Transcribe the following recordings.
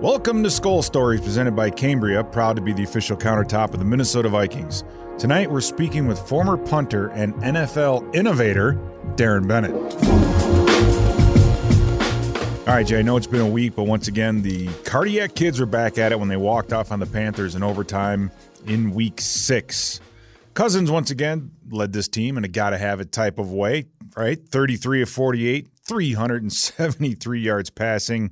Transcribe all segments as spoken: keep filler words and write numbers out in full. Welcome to Skol Stories, presented by Cambria, proud to be the official countertop of the Minnesota Vikings. Tonight, we're speaking with former punter and N F L innovator, Darren Bennett. All right, Jay, I know it's been a week, but once again, the Cardiac Kids were back at it when they walked off on the Panthers in overtime in week six. Cousins, once again, led this team in a gotta-have-it type of way, right? thirty-three of forty-eight, three hundred seventy-three yards passing,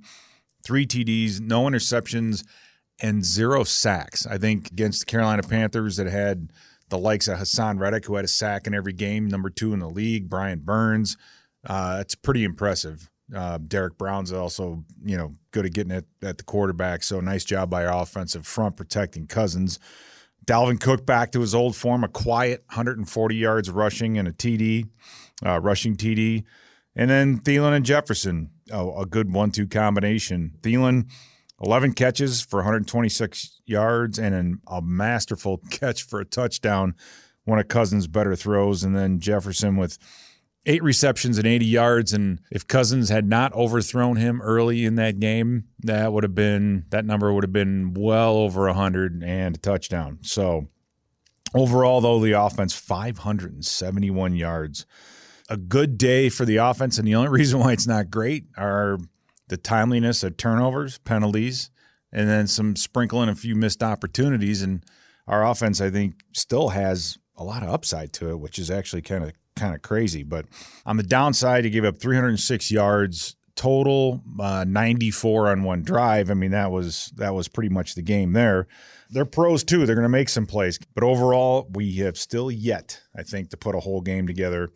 three T Ds, no interceptions, and zero sacks. I think against the Carolina Panthers that had the likes of Hassan Reddick, who had a sack in every game, number two in the league, Brian Burns. Uh, it's pretty impressive. Uh, Derek Brown's also, you know, good at getting it at the quarterback, so nice job by our offensive front protecting Cousins. Dalvin Cook back to his old form, a quiet one hundred forty yards rushing and a T D, uh, rushing T D. And then Thielen and Jefferson, oh, a good one two combination. Thielen, eleven catches for one hundred twenty-six yards and an, a masterful catch for a touchdown, one of Cousins' better throws. And then Jefferson with eight receptions and eighty yards. And if Cousins had not overthrown him early in that game, that would have been that number would have been well over one hundred and a touchdown. So overall, though, the offense, five hundred seventy-one yards. A good day for the offense, and the only reason why it's not great are the timeliness of turnovers, penalties, and then some sprinkling a few missed opportunities. And our offense, I think, still has a lot of upside to it, which is actually kind of kind of crazy. But on the downside, he gave up three hundred six yards total, uh, ninety-four on one drive. I mean, that was that was pretty much the game there. They're pros, too. They're going to make some plays. But overall, we have still yet, I think, to put a whole game together.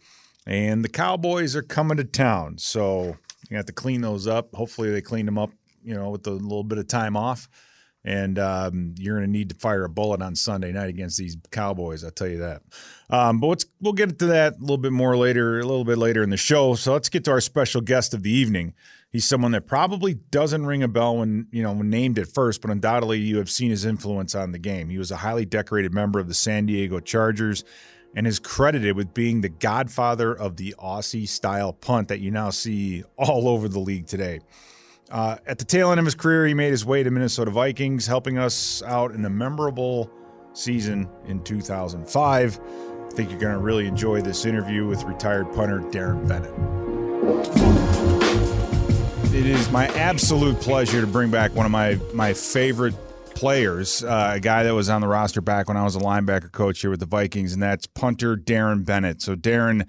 And the Cowboys are coming to town, so you have to clean those up. Hopefully they cleaned them up, you know, with a little bit of time off. And um, you're going to need to fire a bullet on Sunday night against these Cowboys, I'll tell you that. Um, but let's, we'll get into that a little bit more later, a little bit later in the show. So let's get to our special guest of the evening. He's someone that probably doesn't ring a bell when, you know, when named at first, but undoubtedly you have seen his influence on the game. He was a highly decorated member of the San Diego Chargers and is credited with being the godfather of the Aussie-style punt that you now see all over the league today. Uh, at the tail end of his career, he made his way to Minnesota Vikings, helping us out in a memorable season in two thousand five. I think you're going to really enjoy this interview with retired punter Darren Bennett. It is my absolute pleasure to bring back one of my, my favorite players, uh, a guy that was on the roster back when I was a linebacker coach here with the Vikings, and that's punter Darren Bennett. So, Darren,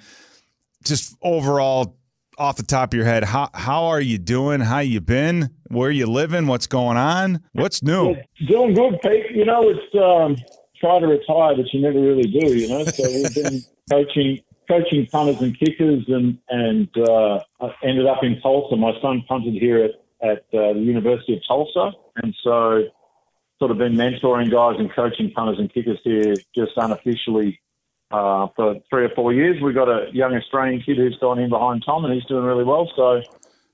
just overall, off the top of your head, how how are you doing? How you been? Where you living? What's going on? What's new? Doing good, Pete. You know, it's um, try to retire, but you never really do. You know, so we've been coaching coaching punters and kickers, and and uh, I ended up in Tulsa. My son punted here at at uh, the University of Tulsa, and so. Sort of been mentoring guys and coaching punters and kickers here just unofficially uh, for three or four years. We've got a young Australian kid who's gone in behind Tom, and he's doing really well. So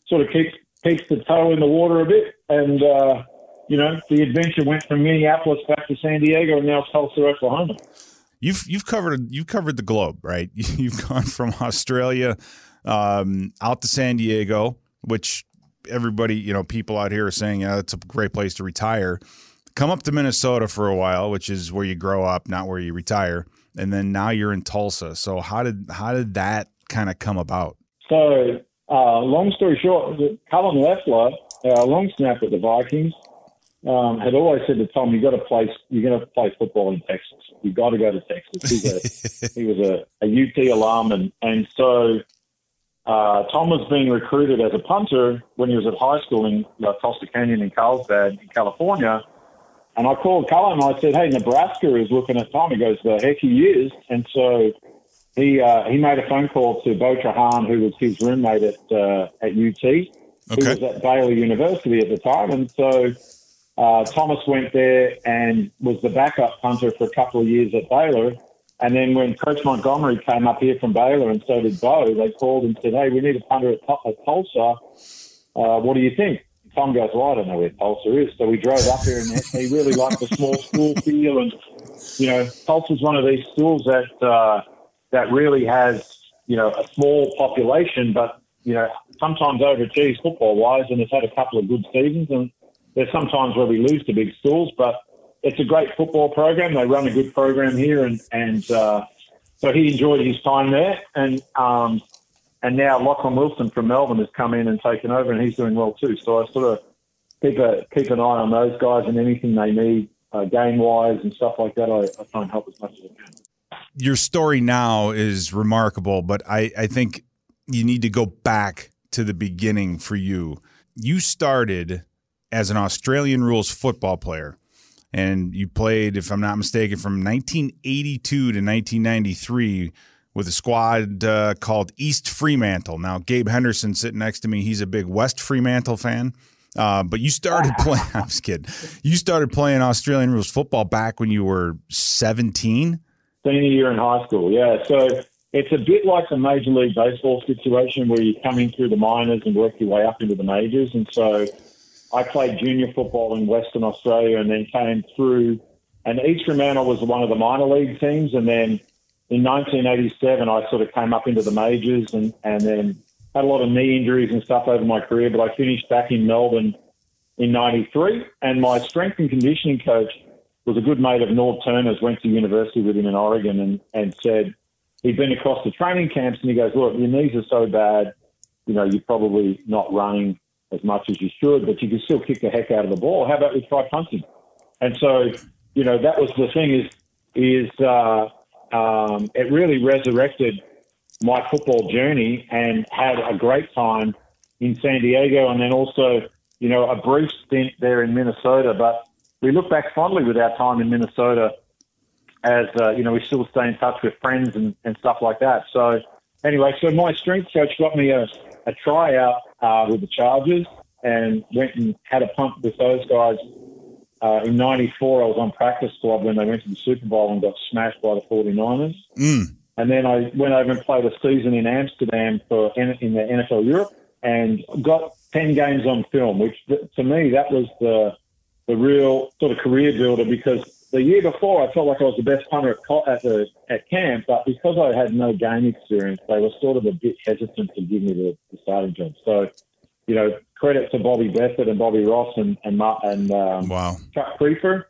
sort of keeps, keeps the toe in the water a bit. And, uh, you know, the adventure went from Minneapolis back to San Diego and now Tulsa, Oklahoma. You've you've covered you've covered the globe, right? You've gone from Australia um, out to San Diego, which everybody, you know, people out here are saying, yeah, it's a great place to retire. Come up to Minnesota for a while, which is where you grow up, not where you retire, and then now you're in Tulsa. So how did how did that kind of come about? So uh, long story short, Colin Lefler, our long snapper at the Vikings, um, had always said to Tom, "You got to play. You're going to play football in Texas. You got to go to Texas." He's a, he was a, a U T alum, and and so uh, Tom was being recruited as a punter when he was at high school in La Costa Canyon in Carlsbad, in California. And I called Colin and I said, hey, Nebraska is looking at Tom. He goes, the heck he is. And so he uh, he made a phone call to Bo Trahan, who was his roommate at uh, at U T, okay. Who was at Baylor University at the time. And so uh, Thomas went there and was the backup punter for a couple of years at Baylor. And then when Coach Montgomery came up here from Baylor and so did Bo, they called and said, hey, we need a punter at, at Tulsa. Uh, what do you think? Tom goes, well, I don't know where Tulsa is. So we drove up here, and he really liked the small school feel. And, you know, Tulsa's one of these schools that uh, that really has, you know, a small population, but, you know, sometimes overachieves football-wise, and has had a couple of good seasons. And there's sometimes where we lose to big schools, but it's a great football program. They run a good program here, and and uh, so he enjoyed his time there. And um, and now Lachlan Wilson from Melbourne has come in and taken over, and he's doing well too. So I sort of keep a keep an eye on those guys and anything they need uh, game wise and stuff like that. I, I try and help as much as I can. Your story now is remarkable, but I, I think you need to go back to the beginning for you. You started as an Australian rules football player. And you played, if I'm not mistaken, from nineteen eighty-two to nineteen ninety-three with a squad uh, called East Fremantle. Now, Gabe Henderson sitting next to me, he's a big West Fremantle fan. Uh, but you started playing, I was kidding. You started playing Australian rules football back when you were seventeen? Senior year in high school, yeah. So it's a bit like the Major League Baseball situation where you come in through the minors and work your way up into the majors. And so I played junior football in Western Australia and then came through, and East Fremantle was one of the minor league teams. And then in nineteen eighty-seven, I sort of came up into the majors and, and then had a lot of knee injuries and stuff over my career, but I finished back in Melbourne in ninety-three. And my strength and conditioning coach was a good mate of Norv Turner's, went to university with him in Oregon, and, and said, he'd been across the training camps and he goes, look, your knees are so bad, you know, you're probably not running as much as you should, but you can still kick the heck out of the ball. How about we try punting? And so, you know, that was the thing is, is uh, um, it really resurrected my football journey, and had a great time in San Diego. And then also, you know, a brief stint there in Minnesota, but we look back fondly with our time in Minnesota as, uh, you know, we still stay in touch with friends and, and stuff like that. So anyway, so my strength coach got me a, a tryout uh, with the Chargers, and went and had a punt with those guys. Uh, in ninety-four, I was on practice squad when they went to the Super Bowl and got smashed by the forty-niners. Mm. And then I went over and played a season in Amsterdam for in the N F L Europe, and got ten games on film, which to me, that was the the real sort of career builder, because the year before I felt like I was the best punter at, at, the, at camp, but because I had no game experience, they were sort of a bit hesitant to give me the, the starting job. So, you know, credit to Bobby Bethard and Bobby Ross and and, and um, wow. Chuck Prefer,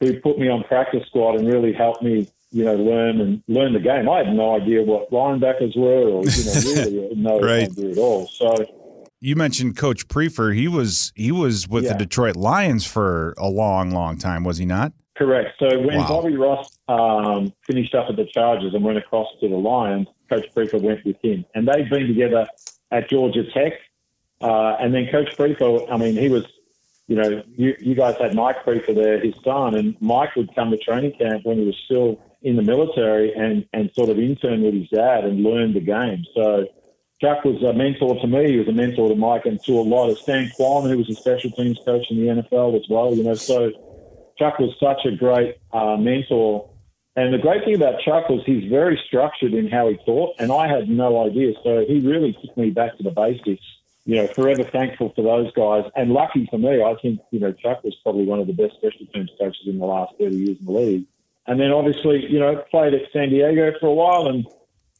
who put me on practice squad and really helped me, you know, learn and learn the game. I had no idea what linebackers were, or you know, really no right. idea at all. So. You mentioned Coach Prefer. He was he was with yeah. the Detroit Lions for a long, long time, was he not? Correct. So when wow. Bobby Ross um, finished up at the Chargers and went across to the Lions, Coach Prefer went with him. And they'd been together at Georgia Tech. Uh, and then Coach Prefer, I mean, he was, you know, you, you guys had Mike Prefer there, his son, and Mike would come to training camp when he was still in the military and, and sort of intern with his dad and learn the game. So Chuck was a mentor to me. He was a mentor to Mike and to a lot of Stan Kwan, who was a special teams coach in the N F L as well. You know, so Chuck was such a great uh, mentor. And the great thing about Chuck was he's very structured in how he taught, and I had no idea. So he really took me back to the basics. You know, forever thankful for those guys. And lucky for me, I think, you know, Chuck was probably one of the best special teams coaches in the last thirty years in the league. And then obviously, you know, played at San Diego for a while, and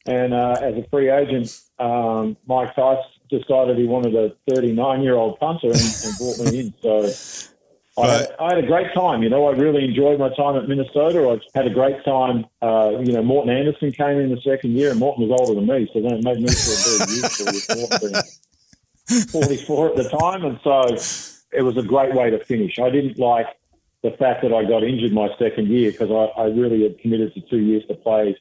And uh, as a free agent, um, Mike Tice decided he wanted a thirty-nine-year-old punter and, and brought me in. So I, right. had, I had a great time. You know, I really enjoyed my time at Minnesota. I had a great time. Uh, you know, Morten Andersen came in the second year, and Morten was older than me, so then it made me feel very useful with Morten being forty-four at the time. And so it was a great way to finish. I didn't like the fact that I got injured my second year, because I, I really had committed to two years to play.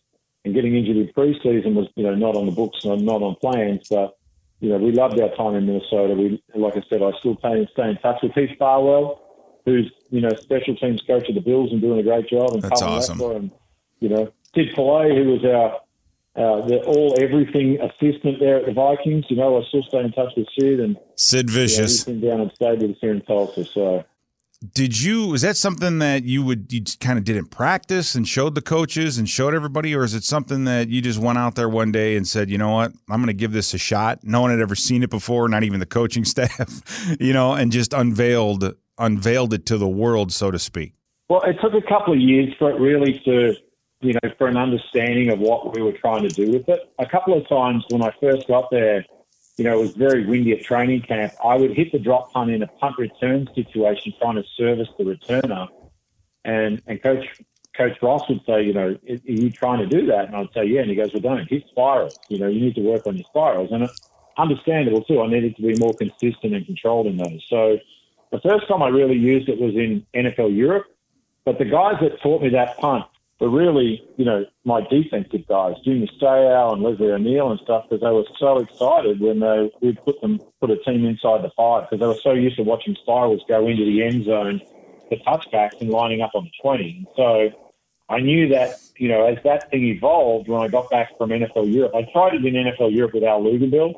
And getting injured in preseason was, you know, not on the books and not on plans. But, you know, we loved our time in Minnesota. We, like I said, I still stay in touch with Heath Farwell, who's, you know, special teams coach of the Bills and doing a great job. And That's Colin awesome. Lefler and, you know, Sid Fillet, who was our uh, the all-everything assistant there at the Vikings. You know, I still stay in touch with Sid. And Sid Vicious. You know, he's been down and stayed with us here in Tulsa, so... Did you, was that something that you would, you kind of did in practice and showed the coaches and showed everybody? Or is it something that you just went out there one day and said, you know what, I'm going to give this a shot. No one had ever seen it before, not even the coaching staff, you know, and just unveiled, unveiled it to the world, so to speak? Well, it took a couple of years for it really to, you know, for an understanding of what we were trying to do with it. A couple of times when I first got there, you know, it was very windy at training camp. I would hit the drop punt in a punt return situation, trying to service the returner. And and Coach Coach Ross would say, you know, are you trying to do that? And I'd say, yeah. And he goes, well, don't. Hit spirals. You know, you need to work on your spirals. And it's understandable too. I needed to be more consistent and controlled in those. So the first time I really used it was in N F L Europe. But the guys that taught me that punt were really, you know, my defensive guys, Junior Seau and Leslie O'Neill and stuff, because they were so excited when they would put them put a team inside the five, because they were so used to watching spirals go into the end zone, the touchbacks, and lining up on the twenty. So I knew that, you know, as that thing evolved when I got back from N F L Europe, I tried it in N F L Europe with Al Luganville.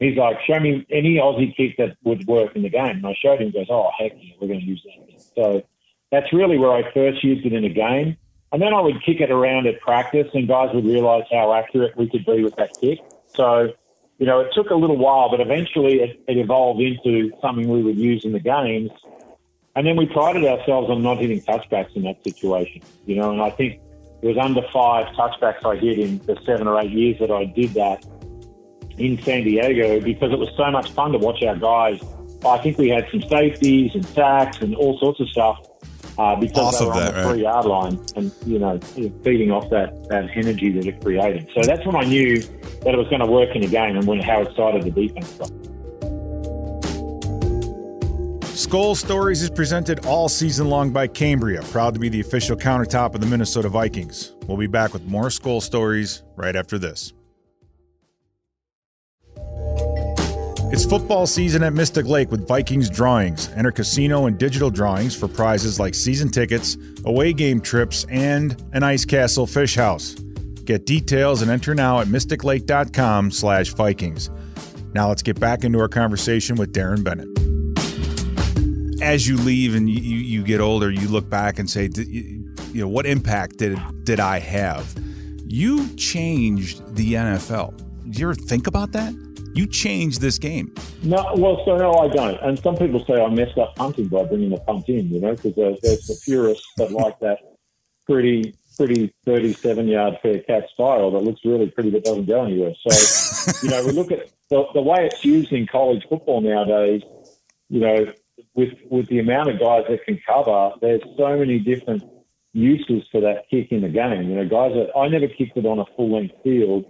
He's like, show me any Aussie kick that would work in the game. And I showed him, he goes, oh, heck, we're going to use that. So that's really where I first used it in a game. And then I would kick it around at practice, and guys would realize how accurate we could be with that kick. So, you know, it took a little while, but eventually it, it evolved into something we would use in the games. And then we prided ourselves on not hitting touchbacks in that situation, you know, and I think it was under five touchbacks I hit in the seven or eight years that I did that in San Diego, because it was so much fun to watch our guys. I think we had some safeties and sacks and all sorts of stuff uh, because awesome they were on that, the right? three-yard line and, you know, feeding off that, that energy that it created. So that's when I knew that it was going to work in a game and when how excited the defense got. Skol Stories is presented all season long by Cambria, proud to be the official countertop of the Minnesota Vikings. We'll be back with more Skol Stories right after this. It's football season at Mystic Lake with Vikings Drawings. Enter casino and digital drawings for prizes like season tickets, away game trips, and an Ice Castle fish house. Get details and enter now at mystic lake dot com slash Vikings. Now let's get back into our conversation with Darren Bennett. As you leave and you, you get older, you look back and say, you know, what impact did did I have? You changed the N F L. Do you ever think about that? You changed this game. No, well, so no, I don't. And some people say I messed up punting by bringing the punt in, you know, because there's, there's the purists that like that pretty, pretty thirty-seven-yard fair catch spiral that looks really pretty but doesn't go anywhere. So, you know, we look at the, the way it's used in college football nowadays, you know, With with the amount of guys that can cover, there's so many different uses for that kick in the game. You know, guys that I never kicked it on a full length field,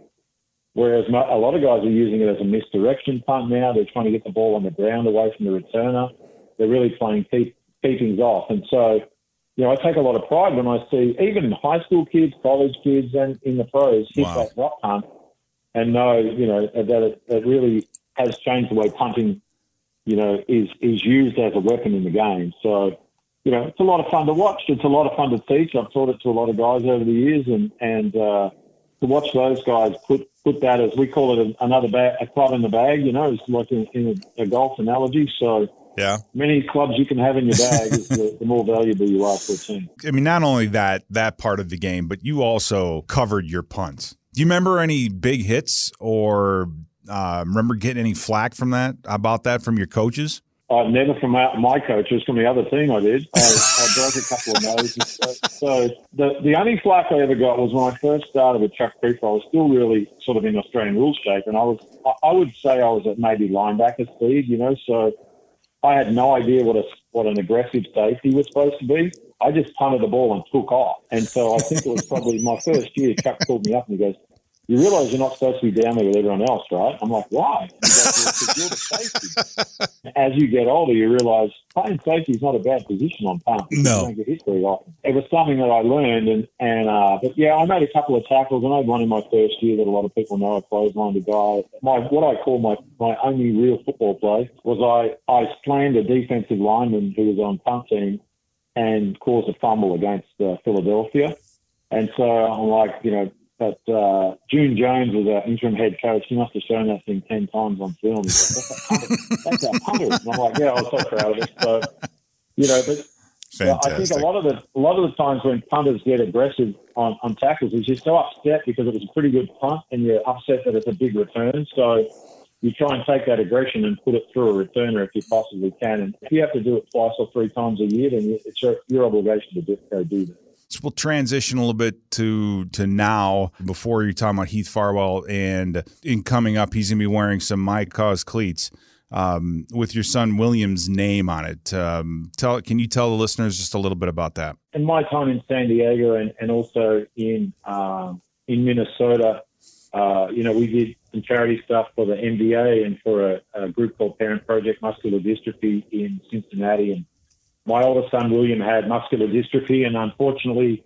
whereas my, a lot of guys are using it as a misdirection punt now. They're trying to get the ball on the ground away from the returner. They're really playing keep, keepings off, and so you know I take a lot of pride when I see even high school kids, college kids, and in the pros hit wow. that rock punt, and know you know that it, it really has changed the way punting, you know, is is used as a weapon in the game. So, you know, it's a lot of fun to watch. It's a lot of fun to teach. I've taught it to a lot of guys over the years, and and uh, to watch those guys put, put that as we call it a, another bag, a club in the bag. You know, it's like in, in a, a golf analogy. So, yeah, many clubs you can have in your bag is the, the more valuable you are for a team. I mean, not only that that part of the game, but you also covered your punts. Do you remember any big hits or? Uh, remember getting any flack from that about that from your coaches? Uh, never from my, my coaches. From the other team, I did. I, I broke a couple of noses. So, so the the only flack I ever got was when I first started with Chuck Creeper. I was still really sort of in Australian rules shape, and I was I, I would say I was at maybe linebacker speed, you know. So I had no idea what a what an aggressive safety was supposed to be. I just punted the ball and took off. And so I think it was probably my first year. Chuck called me up and he goes, you realize you're not supposed to be down there with everyone else, right? I'm like, why? Because you're the safety. As you get older, you realize playing safety is not a bad position on punt. No. You don't get hit very often. It was something that I learned. and and uh, But, yeah, I made a couple of tackles, and I had one in my first year that a lot of people know I clotheslined a guy. My, what I call my, my only real football play was I, I slammed a defensive lineman who was on punt team and caused a fumble against uh, Philadelphia. And so I'm like, you know, But uh, June Jones was our interim head coach. He must have shown that thing ten times on film. That's our punter. And I'm like, yeah, I was so proud of it. So, you know, but uh, I think a lot of the a lot of the times when punters get aggressive on, on tackles is you're so upset because it was a pretty good punt and you're upset that it's a big return. So you try and take that aggression and put it through a returner if you possibly can. And if you have to do it twice or three times a year, then it's your, your obligation to do, go do that. So we'll transition a little bit to to now. Before you're talking about Heath Farwell, and in coming up, he's going to be wearing some My Cause cleats um, with your son William's name on it. Um, tell Can you tell the listeners just a little bit about that? In my time in San Diego and, and also in, um, in Minnesota, uh, you know, we did some charity stuff for the N B A and for a, a group called Parent Project Muscular Dystrophy in Cincinnati. And my older son, William, had muscular dystrophy, and unfortunately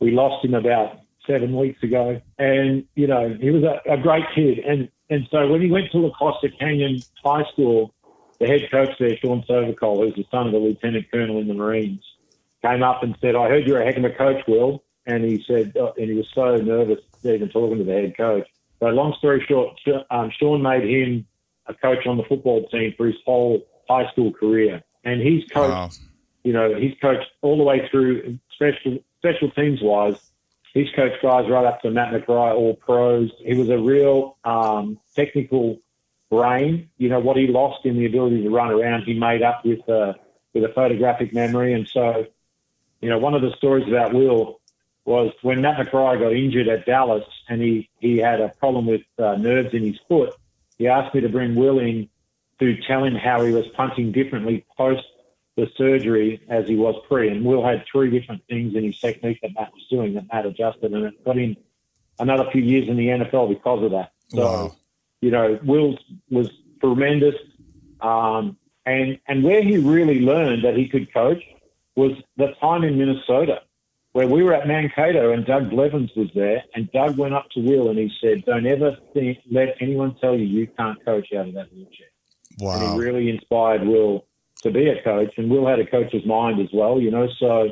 we lost him about seven weeks ago. And, you know, he was a, a great kid. And and so when he went to La Costa Canyon High School, the head coach there, Sean Sovicol, who's the son of the lieutenant colonel in the Marines, came up and said, "I heard you're a heck of a coach, Will." And he said, uh, and he was so nervous even talking to the head coach. So long story short, um, Sean made him a coach on the football team for his whole high school career. And he's coached, wow. you know, he's coached all the way through, special special teams-wise. He's coached guys right up to Matt McRae, all pros. He was a real um, technical brain. You know, what he lost in the ability to run around, he made up with a, with a photographic memory. And so, you know, one of the stories about Will was when Matt McRae got injured at Dallas and he, he had a problem with uh, nerves in his foot, he asked me to bring Will in to tell him how he was punting differently post the surgery as he was pre. And Will had three different things in his technique that Matt was doing that Matt adjusted, and it got him another few years in the N F L because of that. So, wow. you know, Will was tremendous. Um, and, and where he really learned that he could coach was the time in Minnesota, where we were at Mankato and Doug Blevins was there, and Doug went up to Will and he said, "Don't ever think, let anyone tell you you can't coach out of that wheelchair." Wow. And he really inspired Will to be a coach, and Will had a coach's mind as well, you know. So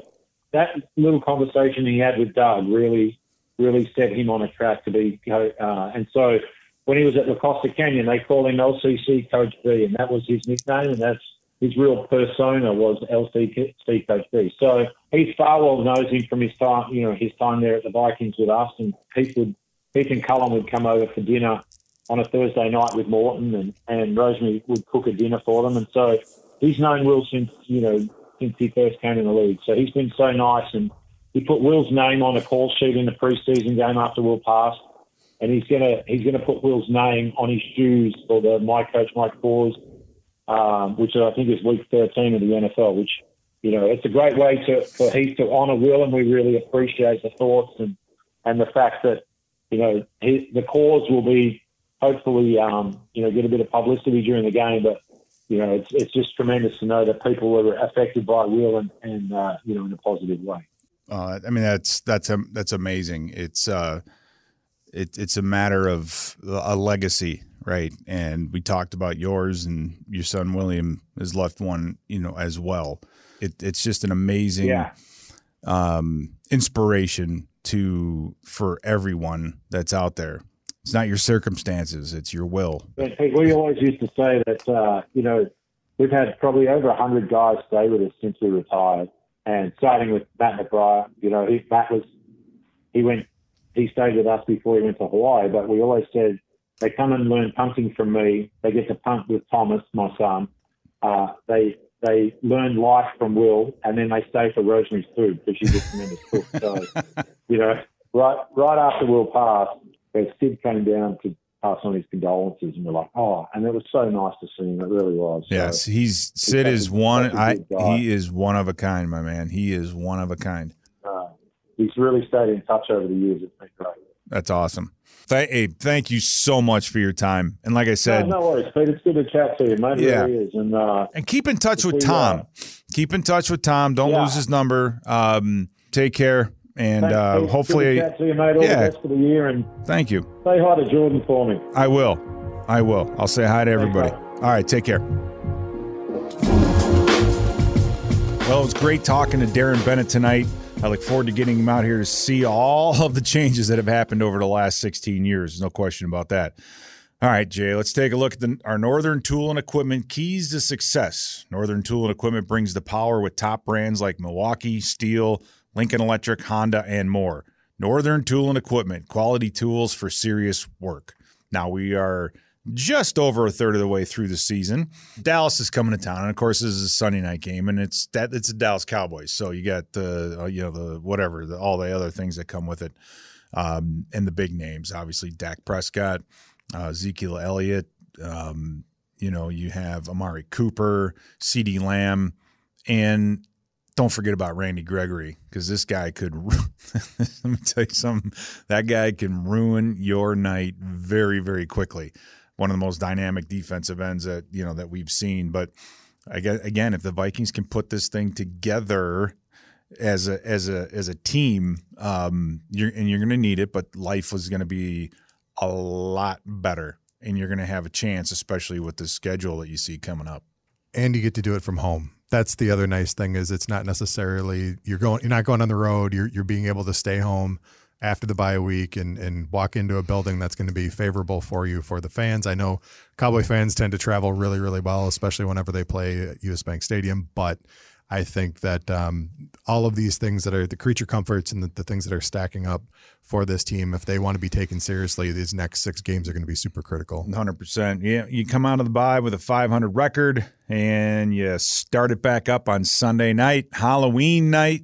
that little conversation he had with Doug really, really set him on a track to be uh, and so when he was at La Costa Canyon, they called him L C C Coach B, and that was his nickname, and that's his real persona was L C C Coach B. So Heath Farwell knows him from his time, you know, his time there at the Vikings with us. And Heath would, Heath and Cullen would come over for dinner on a Thursday night with Morten, and, and Rosemary would cook a dinner for them. And so he's known Will since, you know, since he first came in the league. So he's been so nice, and he put Will's name on a call sheet in the preseason game after Will passed. And he's gonna he's gonna put Will's name on his shoes for the My Coach, My Cause. Um, which I think is week thirteen of the N F L, which, you know, it's a great way to, for Heath to honour Will, and we really appreciate the thoughts and, and the fact that, you know, his, the cause will be hopefully, um, you know, get a bit of publicity during the game, but, you know, it's it's just tremendous to know that people were affected by Will and, and uh, you know, in a positive way. Uh, I mean, that's that's um, that's amazing. It's uh, it, it's a matter of a legacy. Right, and we talked about yours, and your son William has left one, you know, as well. It, it's just an amazing yeah. um, inspiration to for everyone that's out there. It's not your circumstances; it's your will. We always used to say that uh, you know, we've had probably over a hundred guys stay with us since we retired, and starting with Matt McRae. You know, he, Matt was he went he stayed with us before he went to Hawaii, but we always said, they come and learn punting from me. They get to punt with Thomas, my son. Uh, they they learn life from Will, and then they stay for Rosemary's food because she's a tremendous cook. So, you know, right right after Will passed, Sid came down to pass on his condolences, and we're like, oh, and it was so nice to see him. It really was. Yes, so, he's Sid is one. I he is one of a kind, my man. He is one of a kind. Uh, he's really stayed in touch over the years. It's been great. That's awesome. Th- Abe, thank you so much for your time. And like I said, no, no worries, Pete. It's good to chat to you, mate. Yeah. Really is. And, uh, and keep in touch with Tom. You, uh, keep in touch with Tom. Don't yeah. lose his number. Um, take care. And Thanks, uh, hopefully, good to chat to you, mate. All yeah. the best for the year. And thank you. Say hi to Jordan for me. I will. I will. I'll say hi to everybody. Thanks, all right. Take care. Well, it was great talking to Darren Bennett tonight. I look forward to getting him out here to see all of the changes that have happened over the last sixteen years. There's no question about that. All right, Jay, let's take a look at the, our Northern Tool and Equipment Keys to Success. Northern Tool and Equipment brings the power with top brands like Milwaukee, Steel, Lincoln Electric, Honda, and more. Northern Tool and Equipment, quality tools for serious work. Now, we are just over a third of the way through the season. Dallas is coming to town, and of course, this is a Sunday night game, and it's that it's the Dallas Cowboys. So you got the you know the whatever the, all the other things that come with it, um, and the big names, obviously Dak Prescott, uh, Ezekiel Elliott. Um, you know you have Amari Cooper, CeeDee Lamb, and don't forget about Randy Gregory, because this guy could – let me tell you something. That guy can ruin your night very, very quickly. One of the most dynamic defensive ends that you know that we've seen. But, again, if the Vikings can put this thing together as a as a, as a team, um, you're, and you're going to need it, but life is going to be a lot better, and you're going to have a chance, especially with the schedule that you see coming up. And you get to do it from home. That's the other nice thing, is it's not necessarily you're going you're not going on the road. You're you're being able to stay home after the bye week and and walk into a building that's going to be favorable for you, for the fans. I know Cowboy fans tend to travel really, really well, especially whenever they play at U S Bank Stadium. But I think that um, all of these things that are the creature comforts and the, the things that are stacking up for this team, if they want to be taken seriously, these next six games are going to be super critical. one hundred percent. Yeah, you come out of the bye with a five hundred record, and you start it back up on Sunday night, Halloween night.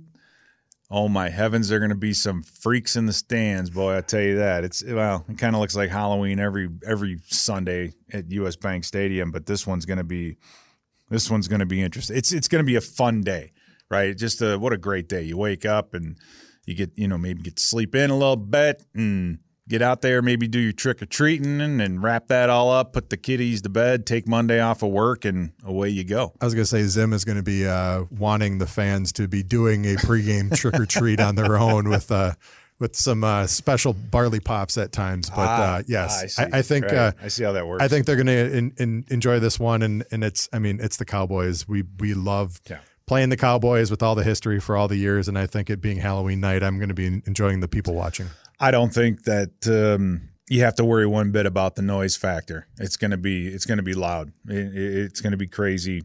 Oh, my heavens, there are going to be some freaks in the stands, boy, I tell you that. It's well, it kind of looks like Halloween every every Sunday at U S Bank Stadium, but this one's going to be – This one's going to be interesting. It's it's going to be a fun day, right? Just a, what a great day. You wake up and you get, you know, maybe get to sleep in a little bit and get out there, maybe do your trick-or-treating and, and wrap that all up, put the kiddies to bed, take Monday off of work, and away you go. I was going to say Zim is going to be uh, wanting the fans to be doing a pregame trick-or-treat on their own with uh, with some uh, special barley pops at times. But ah, uh, yes, ah, I, I, I think right. uh, I see how that works. I think they're going to enjoy this one. And, and it's, I mean, it's the Cowboys. We, we love yeah. playing the Cowboys with all the history for all the years. And I think it being Halloween night, I'm going to be enjoying the people watching. I don't think that um, you have to worry one bit about the noise factor. It's going to be, it's going to be loud. It, it's going to be crazy.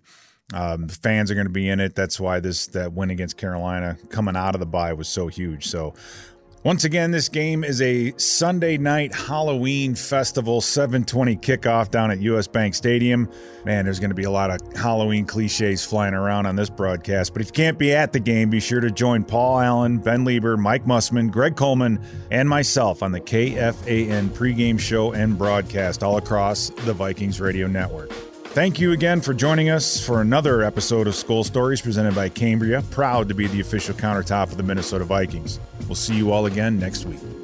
Um, the fans are going to be in it. That's why this, that win against Carolina coming out of the bye was so huge. So, once again, this game is a Sunday night Halloween festival, seven twenty kickoff down at U S Bank Stadium. Man, there's going to be a lot of Halloween cliches flying around on this broadcast. But if you can't be at the game, be sure to join Paul Allen, Ben Lieber, Mike Mussman, Greg Coleman, and myself on the K F A N pregame show and broadcast all across the Vikings Radio Network. Thank you again for joining us for another episode of Skol Stories presented by Cambria, proud to be the official countertop of the Minnesota Vikings. We'll see you all again next week.